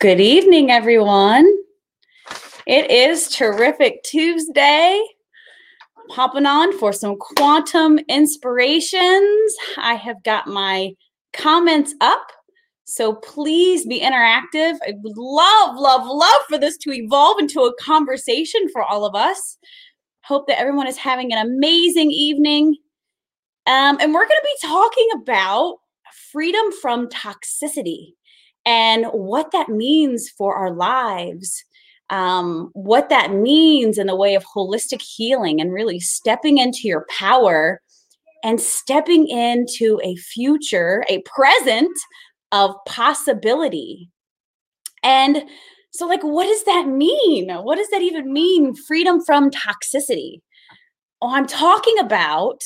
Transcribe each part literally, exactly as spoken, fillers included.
Good evening, everyone. It is Terrific Tuesday. Hopping on for some quantum inspirations. I have got my comments up, so please be interactive. I would love, love, love for this to evolve into a conversation for all of us. Hope that everyone is having an amazing evening. Um, and we're going to be talking about freedom from toxicity and what that means for our lives, um, what that means in the way of holistic healing and really stepping into your power and stepping into a future, a present of possibility. And so, like, what does that mean? What does that even mean? Freedom from toxicity. Oh, I'm talking about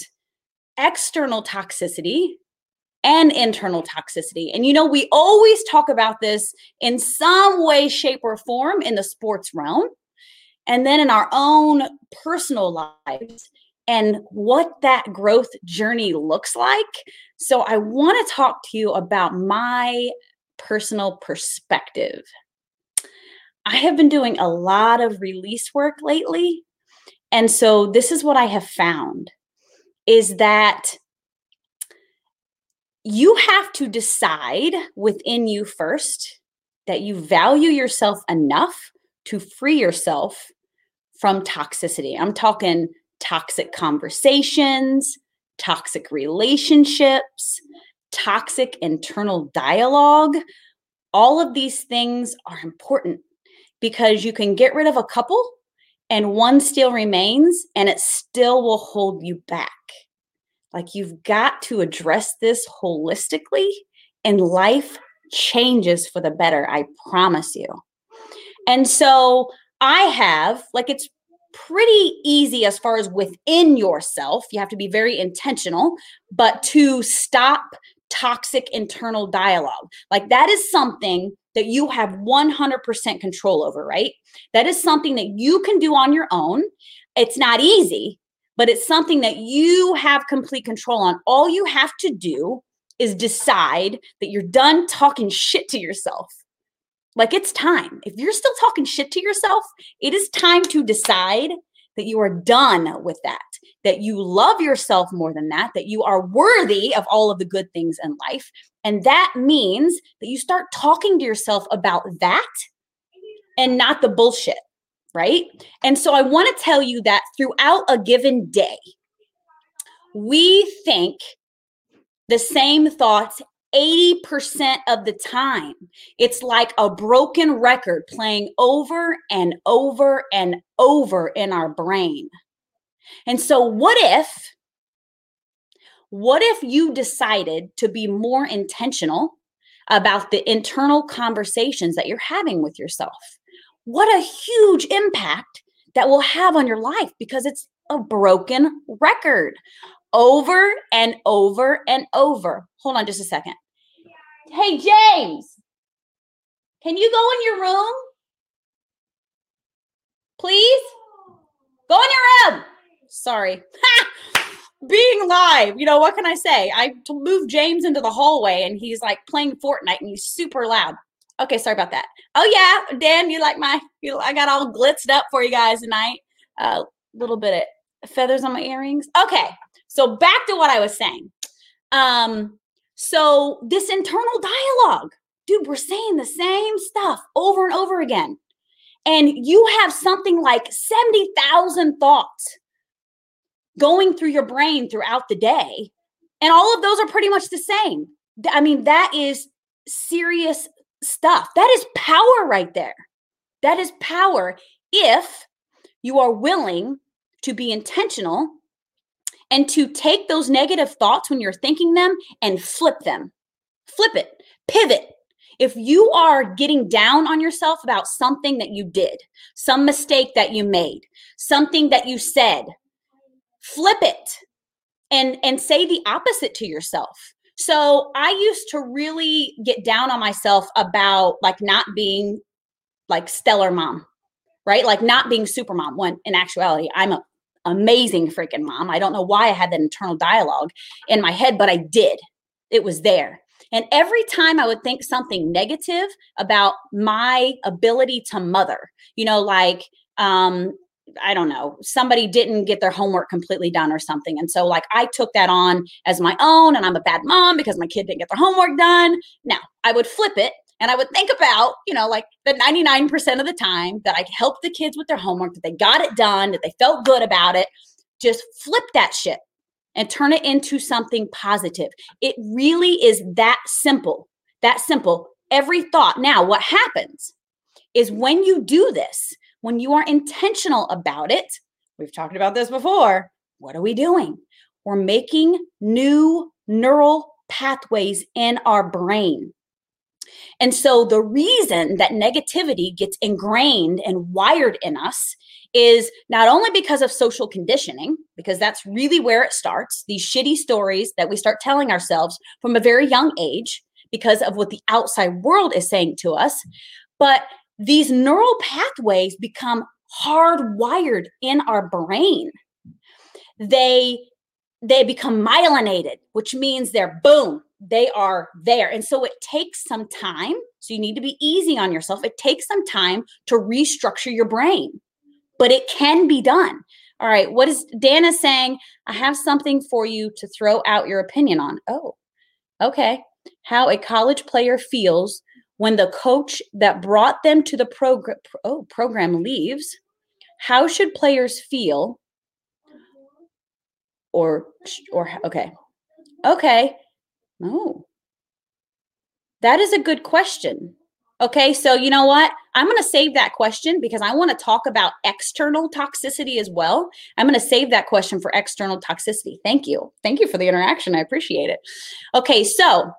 external toxicity and internal toxicity. And you know, we always talk about this in some way, shape, or form in the sports realm, and then in our own personal lives and what that growth journey looks like. So I want to talk to you about my personal perspective. I have been doing a lot of release work lately. And so this is what I have found is that you have to decide within you first that you value yourself enough to free yourself from toxicity. I'm talking toxic conversations, toxic relationships, toxic internal dialogue. All of these things are important because you can get rid of a couple and one still remains and it still will hold you back. Like, you've got to address this holistically and life changes for the better. I promise you. And so I have, like, it's pretty easy as far as within yourself. You have to be very intentional, but to stop toxic internal dialogue, like, that is something that you have one hundred percent control over, right? That is something that you can do on your own. It's not easy, but it's something that you have complete control on. All you have to do is decide that you're done talking shit to yourself. Like, it's time. If you're still talking shit to yourself, it is time to decide that you are done with that, that you love yourself more than that, that you are worthy of all of the good things in life. And that means that you start talking to yourself about that and not the bullshit. Right? And so I want to tell you that throughout a given day, we think the same thoughts eighty percent of the time. It's like a broken record playing over and over and over in our brain. And so what if, what if you decided to be more intentional about the internal conversations that you're having with yourself? What a huge impact that will have on your life, because it's a broken record over and over and over. Hold on just a second. Hey, James, can you go in your room? Please go in your room. Sorry. Being live, you know, what can I say? I moved James into the hallway and he's like playing Fortnite and he's super loud. Okay, sorry about that. Oh yeah, Dan, you like my, you, I got all glitzed up for you guys tonight. A uh, little bit of feathers on my earrings. Okay, so back to what I was saying. Um, so this internal dialogue, dude, we're saying the same stuff over and over again. And you have something like seventy thousand thoughts going through your brain throughout the day. And all of those are pretty much the same. I mean, that is serious stuff. That is power right there. That is power if you are willing to be intentional and to take those negative thoughts when you're thinking them and flip them. Flip it. Pivot. If you are getting down on yourself about something that you did, some mistake that you made, something that you said, flip it and, and say the opposite to yourself. So I used to really get down on myself about like not being like stellar mom, right? Like not being super mom, when in actuality, I'm a amazing freaking mom. I don't know why I had that internal dialogue in my head, but I did. It was there. And every time I would think something negative about my ability to mother, you know, like, um, I don't know, somebody didn't get their homework completely done or something. And so like, I took that on as my own and I'm a bad mom because my kid didn't get their homework done. Now I would flip it and I would think about, you know, like the ninety-nine percent of the time that I helped the kids with their homework, that they got it done, that they felt good about it. Just flip that shit and turn it into something positive. It really is that simple, that simple. Every thought. Now, what happens is when you do this, when you are intentional about it, we've talked about this before, what are we doing? We're making new neural pathways in our brain. And so the reason that negativity gets ingrained and wired in us is not only because of social conditioning, because that's really where it starts, these shitty stories that we start telling ourselves from a very young age because of what the outside world is saying to us, but these neural pathways become hardwired in our brain. They they become myelinated, which means they're boom, they are there. And so it takes some time. So you need to be easy on yourself. It takes some time to restructure your brain, but it can be done. All right, what is Dana saying? I have something for you to throw out your opinion on. Oh, okay. How a college player feels when the coach that brought them to the progr- oh, program leaves, how should players feel? Or, or okay. Okay. Oh, that is a good question. Okay. So you know what? I'm going to save that question because I want to talk about external toxicity as well. I'm going to save that question for external toxicity. Thank you. Thank you for the interaction. I appreciate it. Okay. So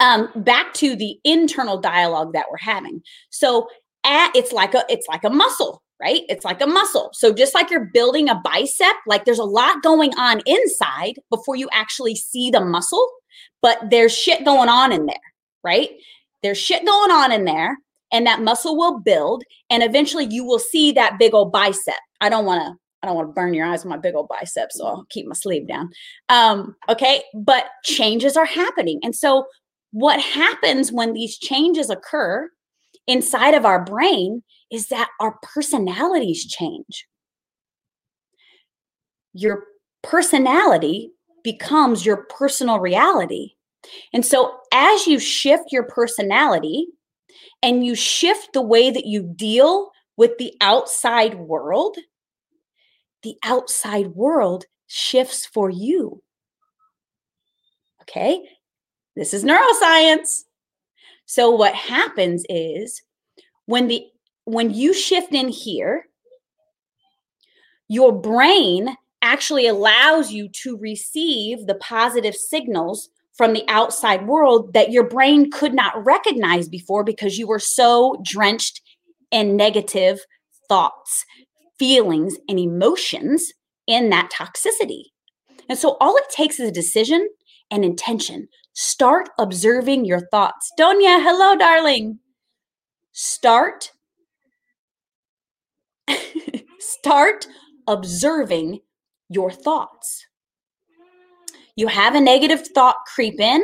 Um, back to the internal dialogue that we're having. So at, it's like a, it's like a muscle, right? It's like a muscle. So just like you're building a bicep, like there's a lot going on inside before you actually see the muscle, but there's shit going on in there, right? There's shit going on in there and that muscle will build. And eventually you will see that big old bicep. I don't want to, I don't want to burn your eyes with my big old biceps. So I'll keep my sleeve down. Um, okay. But changes are happening. And so what happens when these changes occur inside of our brain is that our personalities change. Your personality becomes your personal reality. And so as you shift your personality and you shift the way that you deal with the outside world, the outside world shifts for you. Okay? This is neuroscience. So what happens is when the when you shift in here, your brain actually allows you to receive the positive signals from the outside world that your brain could not recognize before because you were so drenched in negative thoughts, feelings, and emotions in that toxicity. And so all it takes is a decision and intention. Start observing your thoughts. Donia, hello, darling. Start, start observing your thoughts. You have a negative thought creep in,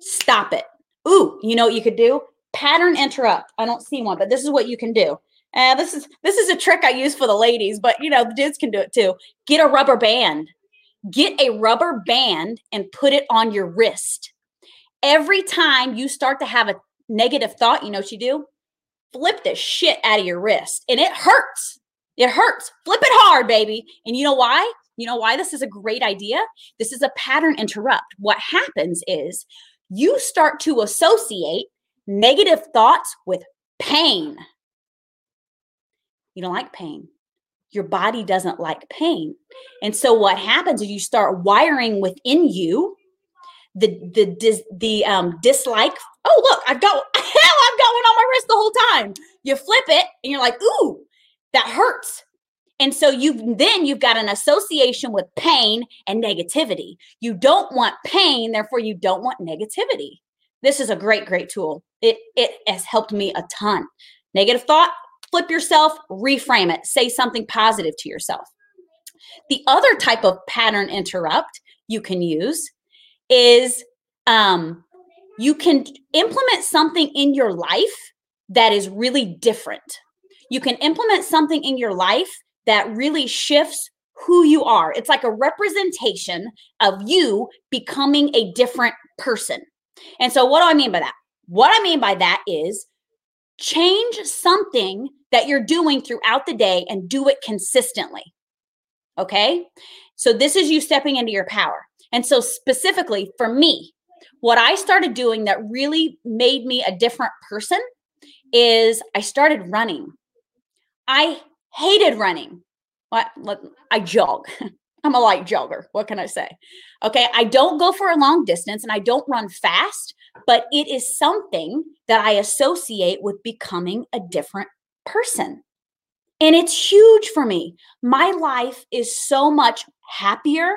stop it. Ooh, you know what you could do? Pattern interrupt. I don't see one, but this is what you can do. Uh, this is this is a trick I use for the ladies, but you know, the dudes can do it too. Get a rubber band. Get a rubber band and put it on your wrist. Every time you start to have a negative thought, you know what you do? Flip the shit out of your wrist. And it hurts. It hurts. Flip it hard, baby. And you know why? You know why this is a great idea? This is a pattern interrupt. What happens is you start to associate negative thoughts with pain. You don't like pain. Your body doesn't like pain. And so what happens is you start wiring within you the the dis, the um, dislike oh, look, I've got, hell, I've got one on my wrist the whole time. You flip it and you're like, ooh, that hurts. And so you then you've got an association with pain and negativity. You don't want pain, therefore you don't want negativity. This is a great, great tool. It it has helped me a ton. Negative thought, flip yourself, reframe it, say something positive to yourself. The other type of pattern interrupt you can use is um, you can implement something in your life that is really different. You can implement something in your life that really shifts who you are. It's like a representation of you becoming a different person. And so what do I mean by that? What I mean by that is change something that you're doing throughout the day and do it consistently. Okay? So this is you stepping into your power. And so specifically for me, what I started doing that really made me a different person is I started running. I hated running. What? I jog. I'm a light jogger. What can I say? Okay. I don't go for a long distance and I don't run fast, but it is something that I associate with becoming a different person. And it's huge for me. My life is so much happier,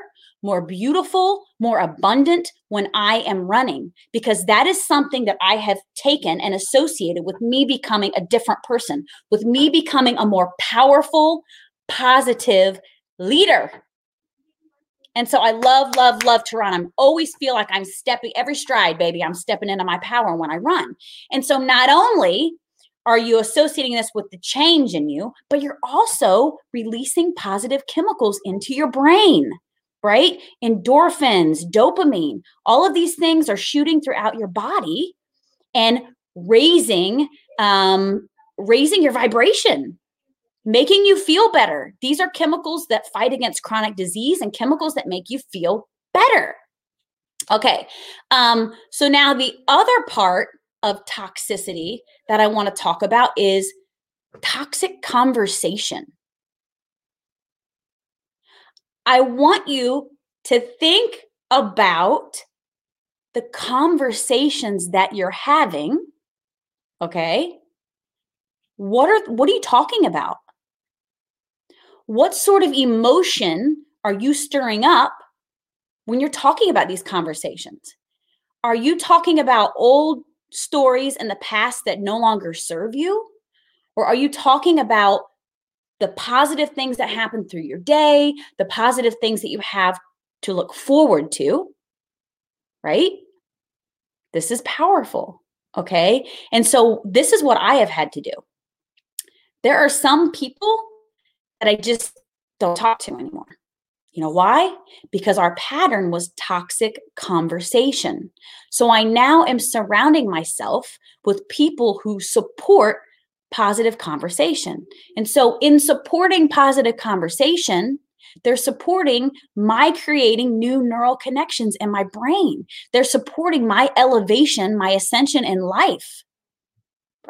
more beautiful, more abundant when I am running, because that is something that I have taken and associated with me becoming a different person, with me becoming a more powerful, positive leader. And so I love, love, love to run. I always feel like I'm stepping every stride, baby. I'm stepping into my power when I run. And so not only are you associating this with the change in you, but you're also releasing positive chemicals into your brain, right? Endorphins, dopamine, all of these things are shooting throughout your body and raising, um, raising your vibration, making you feel better. These are chemicals that fight against chronic disease and chemicals that make you feel better. Okay. Um, so now the other part of toxicity that I want to talk about is toxic conversation. I want you to think about the conversations that you're having. Okay. What are, what are you talking about? What sort of emotion are you stirring up when you're talking about these conversations? Are you talking about old stories in the past that no longer serve you? Or are you talking about the positive things that happen through your day, the positive things that you have to look forward to, right? This is powerful, okay? And so this is what I have had to do. There are some people that I just don't talk to anymore. You know why? Because our pattern was toxic conversation. So I now am surrounding myself with people who support positive conversation. And so in supporting positive conversation, they're supporting my creating new neural connections in my brain. They're supporting my elevation, my ascension in life,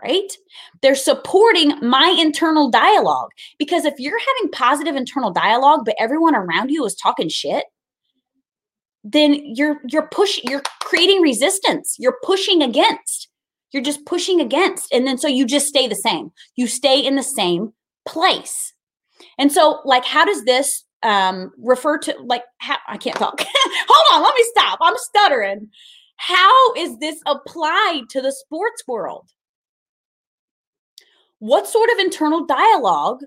right? They're supporting my internal dialogue, because if you're having positive internal dialogue, but everyone around you is talking shit, then you're, you're pushing, you're creating resistance. You're pushing against. You're just pushing against. And then so you just stay the same. You stay in the same place. And so like, how does this um, refer to like, how, I can't talk. Hold on, let me stop. I'm stuttering. How is this applied to the sports world? What sort of internal dialogue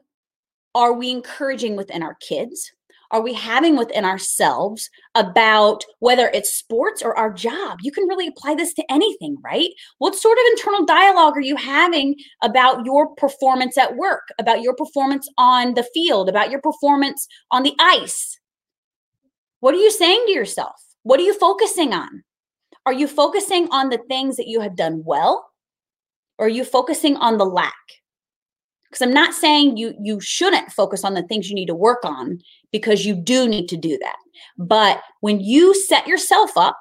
are we encouraging within our kids? Are we having within ourselves about whether it's sports or our job? You can really apply this to anything, right? What sort of internal dialogue are you having about your performance at work, about your performance on the field, about your performance on the ice? What are you saying to yourself? What are you focusing on? Are you focusing on the things that you have done well? Or are you focusing on the lack? Because I'm not saying you you shouldn't focus on the things you need to work on, because you do need to do that. But when you set yourself up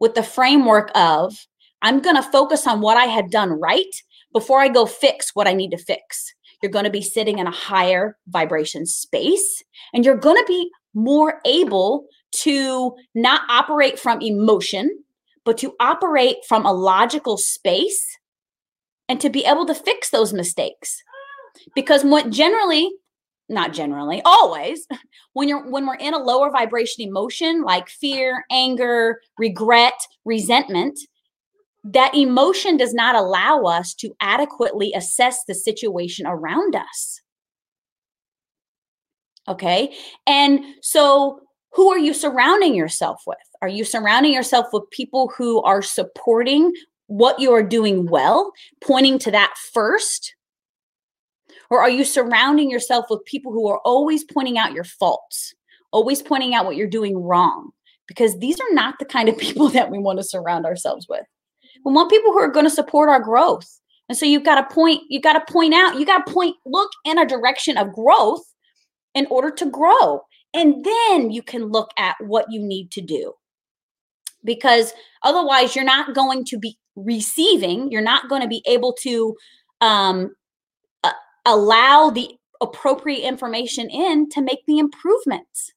with the framework of, I'm going to focus on what I had done right before I go fix what I need to fix, you're going to be sitting in a higher vibration space, and you're going to be more able to not operate from emotion, but to operate from a logical space and to be able to fix those mistakes. Because what generally, not generally, always, when you're when we're in a lower vibration emotion like fear, anger, regret, resentment, that emotion does not allow us to adequately assess the situation around us. Okay. And so who are you surrounding yourself with? Are you surrounding yourself with people who are supporting what you are doing well, pointing to that first? Or are you surrounding yourself with people who are always pointing out your faults, always pointing out what you're doing wrong? Because these are not the kind of people that we want to surround ourselves with. We want people who are going to support our growth. And so you've got to point, you got to point out, you got to point, look in a direction of growth in order to grow. And then you can look at what you need to do. Because otherwise you're not going to be receiving, you're not going to be able to um, uh, allow the appropriate information in to make the improvements.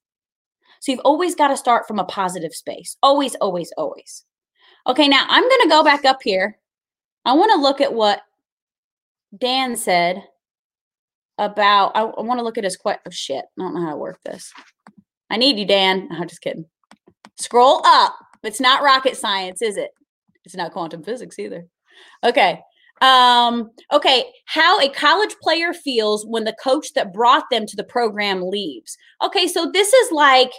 So you've always got to start from a positive space. Always, always, always. Okay, now I'm going to go back up here. I want to look at what Dan said about, I, I want to look at his question. Oh, shit. I don't know how to work this. I need you, Dan. No, I'm just kidding. Scroll up. It's not rocket science, is it? It's not quantum physics either. Okay. Um, okay. How a college player feels when the coach that brought them to the program leaves. Okay, so this is like,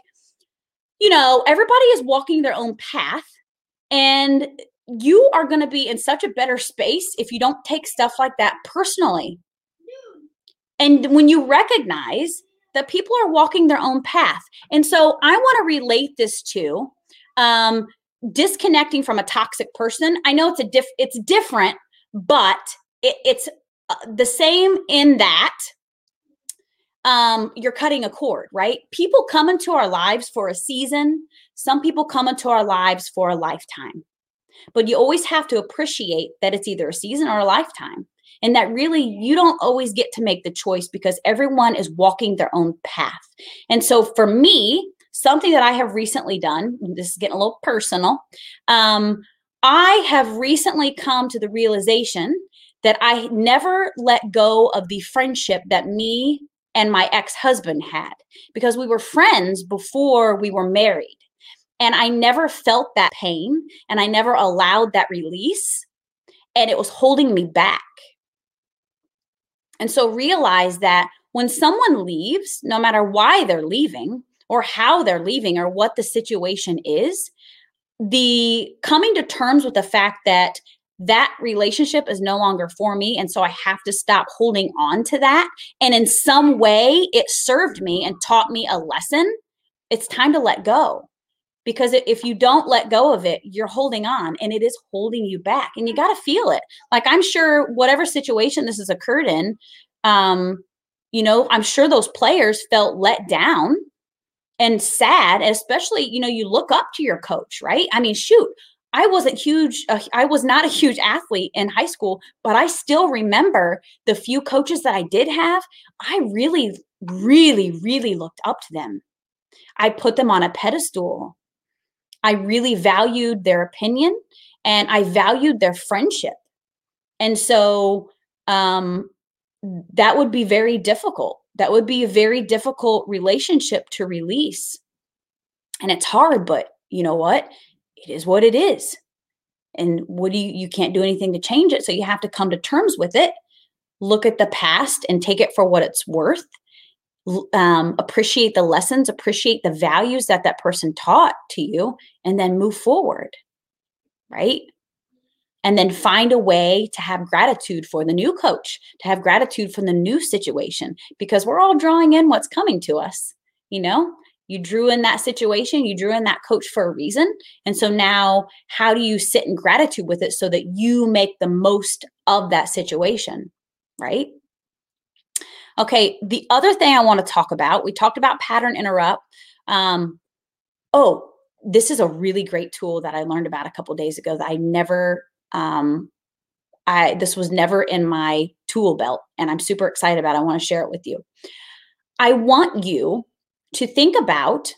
you know, everybody is walking their own path. And you are going to be in such a better space if you don't take stuff like that personally. And when you recognize that people are walking their own path. And so I want to relate this to um, disconnecting from a toxic person. I know it's a diff- it's different, but it, it's the same in that um, you're cutting a cord, right? People come into our lives for a season. Some people come into our lives for a lifetime, but you always have to appreciate that it's either a season or a lifetime, and that really you don't always get to make the choice because everyone is walking their own path. And so for me, something that I have recently done, and this is getting a little personal, um, I have recently come to the realization that I never let go of the friendship that me and my ex-husband had, because we were friends before we were married. And I never felt that pain, and I never allowed that release, and it was holding me back. And so realize that when someone leaves, no matter why they're leaving or how they're leaving or what the situation is, the coming to terms with the fact that that relationship is no longer for me, and so I have to stop holding on to that. And in some way, it served me and taught me a lesson. It's time to let go. Because if you don't let go of it, you're holding on, and it is holding you back, and you got to feel it. Like, I'm sure whatever situation this has occurred in, um, you know, I'm sure those players felt let down and sad, especially, you know, you look up to your coach, right? I mean, shoot, I wasn't huge. Uh, I was not a huge athlete in high school, but I still remember the few coaches that I did have. I really, really, really looked up to them. I put them on a pedestal. I really valued their opinion, and I valued their friendship. And so um, that would be very difficult. That would be a very difficult relationship to release. And it's hard, but you know what? It is what it is. And what do you, you can't do anything to change it. So you have to come to terms with it, look at the past and take it for what it's worth. Um, appreciate the lessons, appreciate the values that that person taught to you, and then move forward, right? And then find a way to have gratitude for the new coach, to have gratitude for the new situation, because we're all drawing in what's coming to us. You know, you drew in that situation, you drew in that coach for a reason. And so now how do you sit in gratitude with it so that you make the most of that situation, right? Okay, the other thing I want to talk about, we talked about pattern interrupt. Um, oh, this is a really great tool that I learned about a couple of days ago that I never, um, I this was never in my tool belt, and I'm super excited about it. I want to share it with you. I want you to think about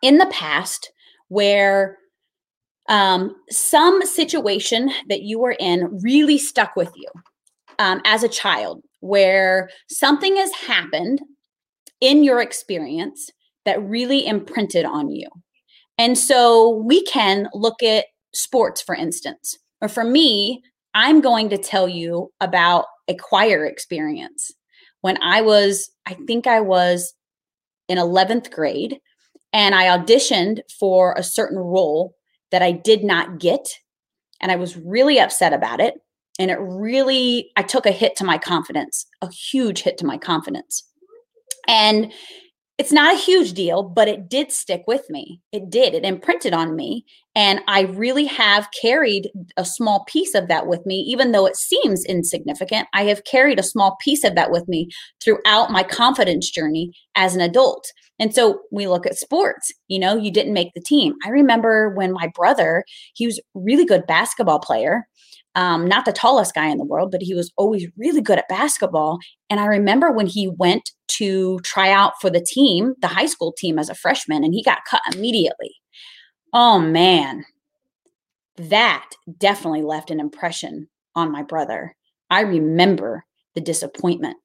in the past where Um, some situation that you were in really stuck with you um, as a child, where something has happened in your experience that really imprinted on you. And so we can look at sports, for instance, or for me, I'm going to tell you about a choir experience. When I was, I think I was in eleventh grade, and I auditioned for a certain role that I did not get. And I was really upset about it. And it really, I took a hit to my confidence, a huge hit to my confidence. And it's not a huge deal, but it did stick with me. It did. It imprinted on me. And I really have carried a small piece of that with me, even though it seems insignificant. I have carried a small piece of that with me throughout my confidence journey as an adult. And so we look at sports, you know, you didn't make the team. I remember when my brother, he was a really good basketball player. Um, not the tallest guy in the world, but he was always really good at basketball. And I remember when he went to try out for the team, the high school team as a freshman, and he got cut immediately. Oh man, that definitely left an impression on my brother. I remember the disappointment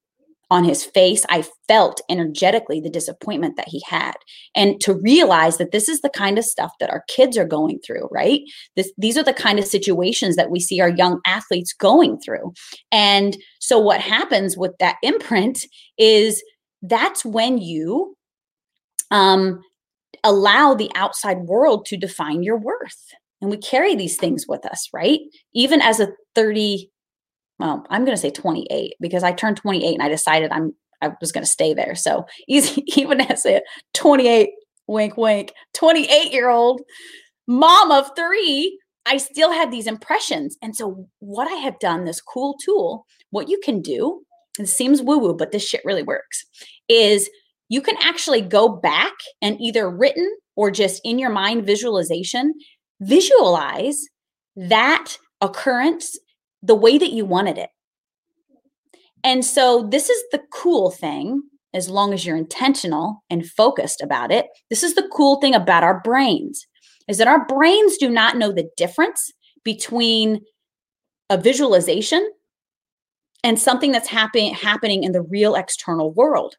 on his face. I felt energetically the disappointment that he had. And to realize that this is the kind of stuff that our kids are going through, right? This, these are the kind of situations that we see our young athletes going through. And so what happens with that imprint is that's when you um, allow the outside world to define your worth. And we carry these things with us, right? Even as a thirty, well, I'm going to say twenty-eight, because I turned twenty-eight and I decided I'm, I was going to stay there. So easy, even as a twenty-eight, wink, wink, twenty-eight year old mom of three, I still had these impressions. And so what I have done, this cool tool, what you can do, it seems woo woo, but this shit really works, is you can actually go back and either written or just in your mind visualization, visualize that occurrence the way that you wanted it. And so this is the cool thing, as long as you're intentional and focused about it. This is the cool thing about our brains, is that our brains do not know the difference between a visualization and something that's happen- happening in the real external world.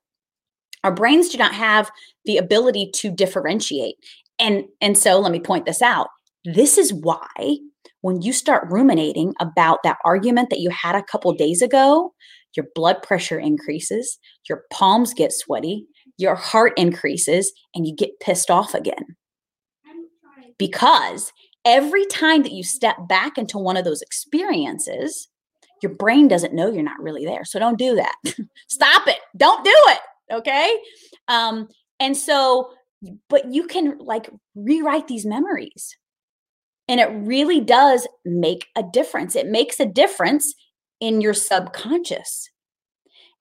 Our brains do not have the ability to differentiate. And, and so let me point this out. This is why when you start ruminating about that argument that you had a couple days ago, your blood pressure increases, your palms get sweaty, your heart increases, and you get pissed off again. Because every time that you step back into one of those experiences, your brain doesn't know you're not really there. So don't do that. Stop it. Don't do it. Okay. Um, and so, but you can like rewrite these memories. And it really does make a difference. It makes a difference in your subconscious.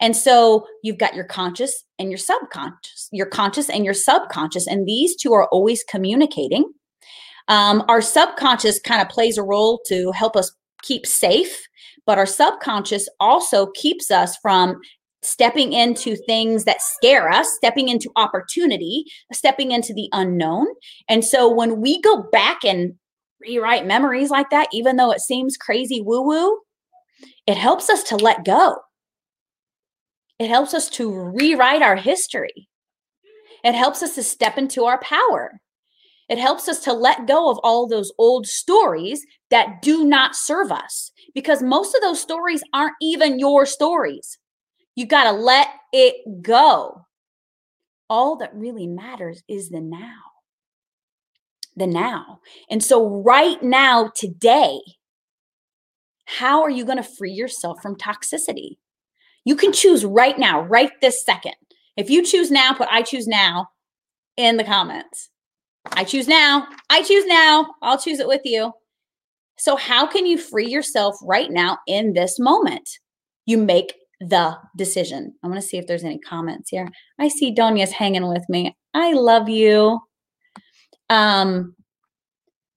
And so you've got your conscious and your subconscious, your conscious and your subconscious. And these two are always communicating. Um, our subconscious kind of plays a role to help us keep safe, but our subconscious also keeps us from stepping into things that scare us, stepping into opportunity, stepping into the unknown. And so when we go back and rewrite memories like that, even though it seems crazy woo-woo, it helps us to let go. It helps us to rewrite our history. It helps us to step into our power. It helps us to let go of all those old stories that do not serve us, because most of those stories aren't even your stories. You got to let it go. All that really matters is the now. The now. And so right now, today, how are you going to free yourself from toxicity? You can choose right now, right this second. If you choose now, put I choose now in the comments. I choose now. I choose now. I'll choose it with you. So how can you free yourself right now in this moment? You make the decision. I want to see if there's any comments here. I see Donya's hanging with me. I love you. Um,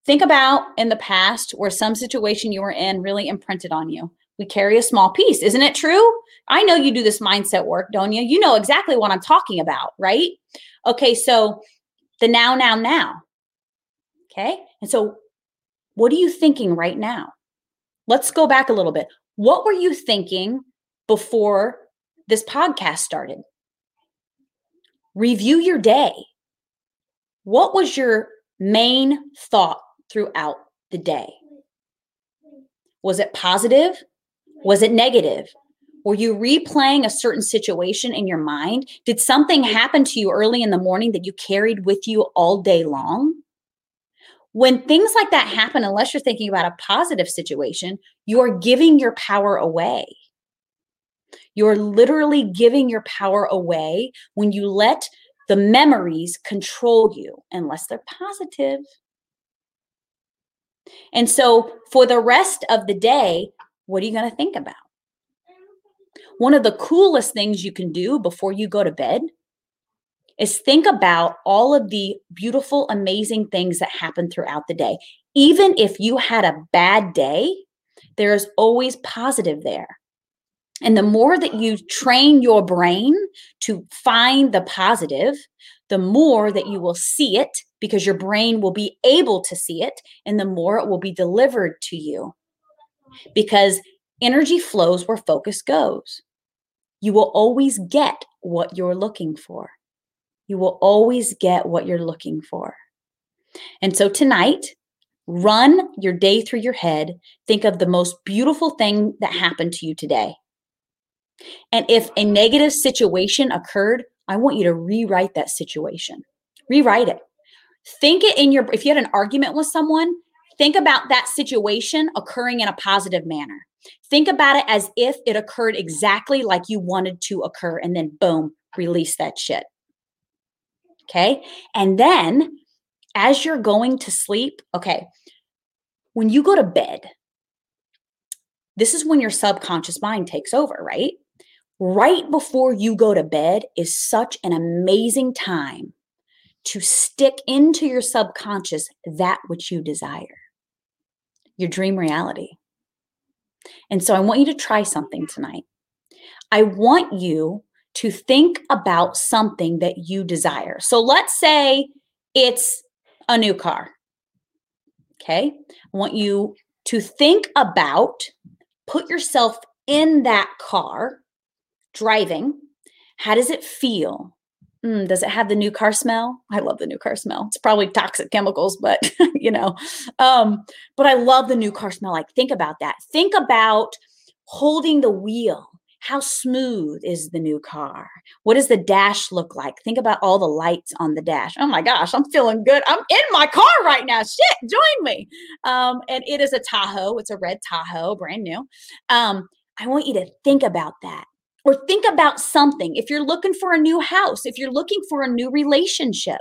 think about in the past where some situation you were in really imprinted on you. We carry a small piece. Isn't it true? I know you do this mindset work, Donya. You know exactly what I'm talking about, right? Okay. So the now, now, now. Okay. And so What are you thinking right now? Let's go back a little bit. What were you thinking before this podcast started? Review your day. What was your main thought throughout the day? Was it positive? Was it negative? Were you replaying a certain situation in your mind? Did something happen to you early in the morning that you carried with you all day long? When things like that happen, unless you're thinking about a positive situation, you are giving your power away. You're literally giving your power away when you let the memories control you, unless they're positive. And so for the rest of the day, what are you going to think about? One of the coolest things you can do before you go to bed is think about all of the beautiful, amazing things that happen throughout the day. Even if you had a bad day, there is always positive there. And the more that you train your brain to find the positive, the more that you will see it, because your brain will be able to see it, and the more it will be delivered to you. Because energy flows where focus goes. You will always get what you're looking for. You will always get what you're looking for. And so tonight, run your day through your head. Think of the most beautiful thing that happened to you today. And if a negative situation occurred, I want you to rewrite that situation. Rewrite it. Think it in your, if you had an argument with someone, think about that situation occurring in a positive manner. Think about it as if it occurred exactly like you wanted to occur, and then boom, release that shit. Okay. And then as you're going to sleep, okay, when you go to bed, this is when your subconscious mind takes over, right? Right before you go to bed is such an amazing time to stick into your subconscious that which you desire, your dream reality. And so I want you to try something tonight. I want you to think about something that you desire. So let's say it's a new car. Okay? I want you to think about, put yourself in that car, driving. How does it feel? Mm, does it have the new car smell? I love the new car smell. It's probably toxic chemicals, but you know, um, but I love the new car smell. Like, think about that. Think about holding the wheel. How smooth is the new car? What does the dash look like? Think about all the lights on the dash. Oh my gosh, I'm feeling good. I'm in my car right now. Shit, join me. Um, and it is a Tahoe. It's a red Tahoe, brand new. Um, I want you to think about that. Or think about something. If you're looking for a new house, if you're looking for a new relationship,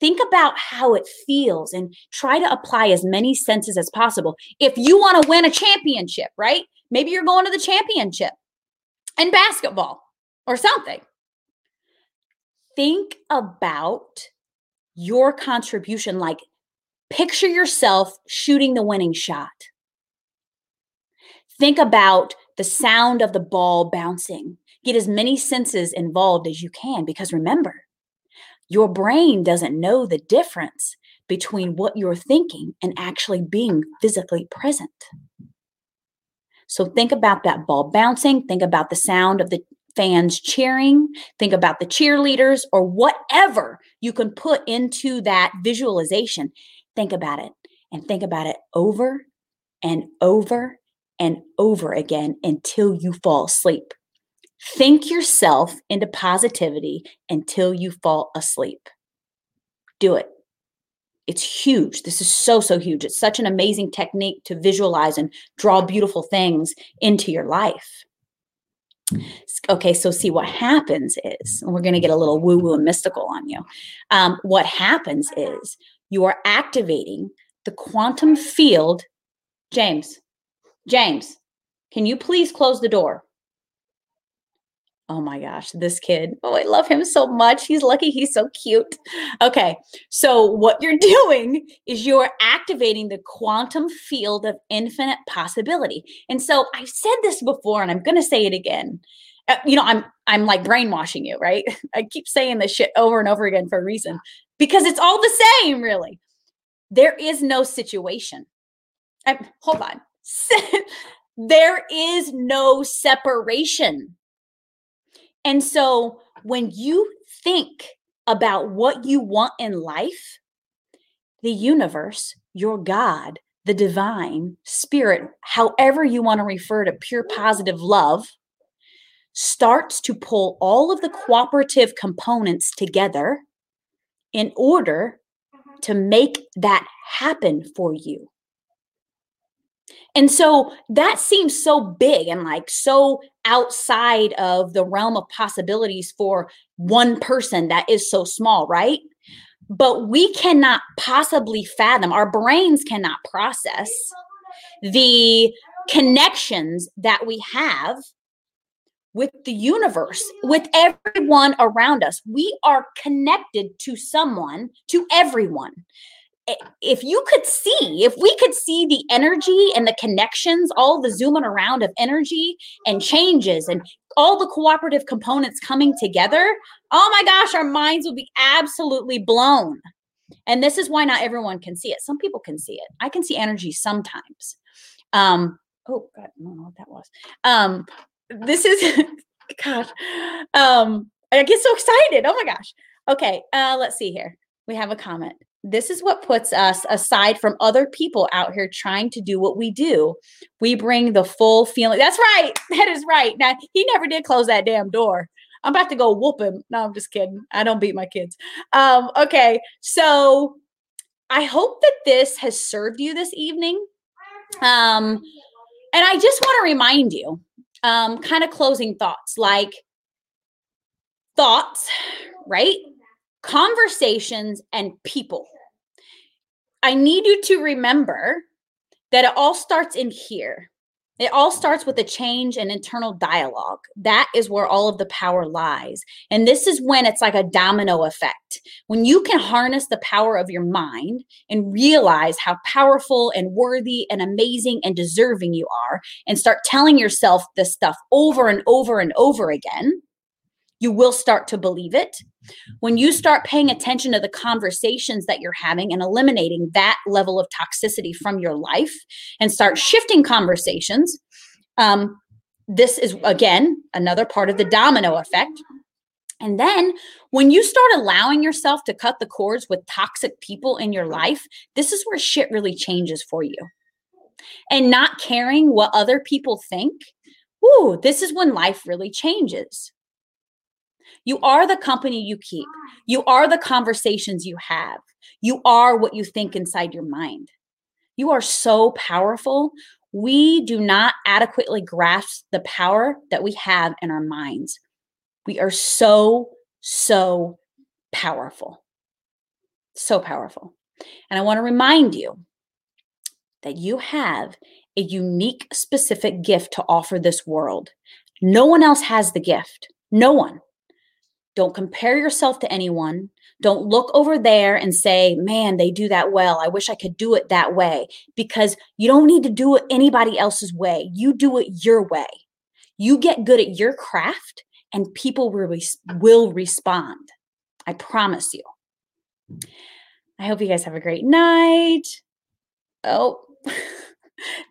think about how it feels and try to apply as many senses as possible. If you want to win a championship, right? Maybe you're going to the championship in basketball or something. Think about your contribution. Like, picture yourself shooting the winning shot. Think about the sound of the ball bouncing. Get as many senses involved as you can, because remember, your brain doesn't know the difference between what you're thinking and actually being physically present. So think about that ball bouncing. Think about the sound of the fans cheering. Think about the cheerleaders, or whatever you can put into that visualization. Think about it, and think about it over and over and over again until you fall asleep. Think yourself into positivity until you fall asleep. Do it. It's huge. This is so, so huge. It's such an amazing technique to visualize and draw beautiful things into your life. Okay, so see, what happens is, and we're going to get a little woo-woo and mystical on you. Um, what happens is you are activating the quantum field. James, James, can you please close the door? Oh my gosh, this kid. Oh, I love him so much. He's lucky. He's so cute. Okay, so what you're doing is you're activating the quantum field of infinite possibility. And so I've said this before, and I'm going to say it again. Uh, you know, I'm I'm like brainwashing you, right? I keep saying this shit over and over again for a reason, because it's all the same, really. There is no situation. I, hold on. There is no separation. And so when you think about what you want in life, the universe, your God, the divine, spirit, however you want to refer to pure positive love, starts to pull all of the cooperative components together in order to make that happen for you. And so that seems so big and like so outside of the realm of possibilities for one person that is so small, right? But we cannot possibly fathom, our brains cannot process the connections that we have with the universe, with everyone around us. We are connected to someone, to everyone. If you could see, if we could see the energy and the connections, all the zooming around of energy and changes and all the cooperative components coming together, oh my gosh, our minds would be absolutely blown. And this is why not everyone can see it. Some people can see it. I can see energy sometimes. Um, oh, God, I don't know what that was. Um, this is, gosh, um, I get so excited. Oh my gosh. Okay, uh, let's see here. We have a comment. This is what puts us aside from other people out here trying to do what we do. We bring the full feeling. That's right. That is right. Now, he never did close that damn door. I'm about to go whoop him. No, I'm just kidding. I don't beat my kids. Um, okay. So I hope that this has served you this evening. Um, and I just want to remind you, um, kind of closing thoughts, like thoughts, right? Conversations and people. I need you to remember that it all starts in here. It all starts with a change and internal dialogue. That is where all of the power lies. And this is when it's like a domino effect. When you can harness the power of your mind and realize how powerful and worthy and amazing and deserving you are, and start telling yourself this stuff over and over and over again, you will start to believe it. When you start paying attention to the conversations that you're having and eliminating that level of toxicity from your life and start shifting conversations, um, this is, again, another part of the domino effect. And then when you start allowing yourself to cut the cords with toxic people in your life, this is where shit really changes for you. And not caring what other people think, woo, this is when life really changes. You are the company you keep. You are the conversations you have. You are what you think inside your mind. You are so powerful. We do not adequately grasp the power that we have in our minds. We are so, so powerful. So powerful. And I want to remind you that you have a unique, specific gift to offer this world. No one else has the gift. No one. Don't compare yourself to anyone. Don't look over there and say, man, they do that well. I wish I could do it that way. Because you don't need to do it anybody else's way. You do it your way. You get good at your craft and people will, res- will respond. I promise you. I hope you guys have a great night. Oh,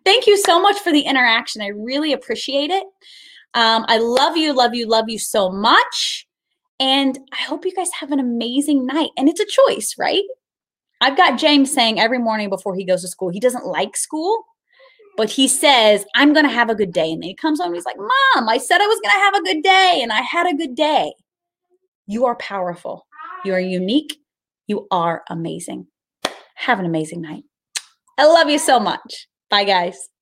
thank you so much for the interaction. I really appreciate it. Um, I love you, love you, love you so much. And I hope you guys have an amazing night. And it's a choice, right? I've got James saying every morning before he goes to school, he doesn't like school, but he says, I'm going to have a good day. And then he comes home and he's like, Mom, I said I was going to have a good day and I had a good day. You are powerful. You are unique. You are amazing. Have an amazing night. I love you so much. Bye, guys.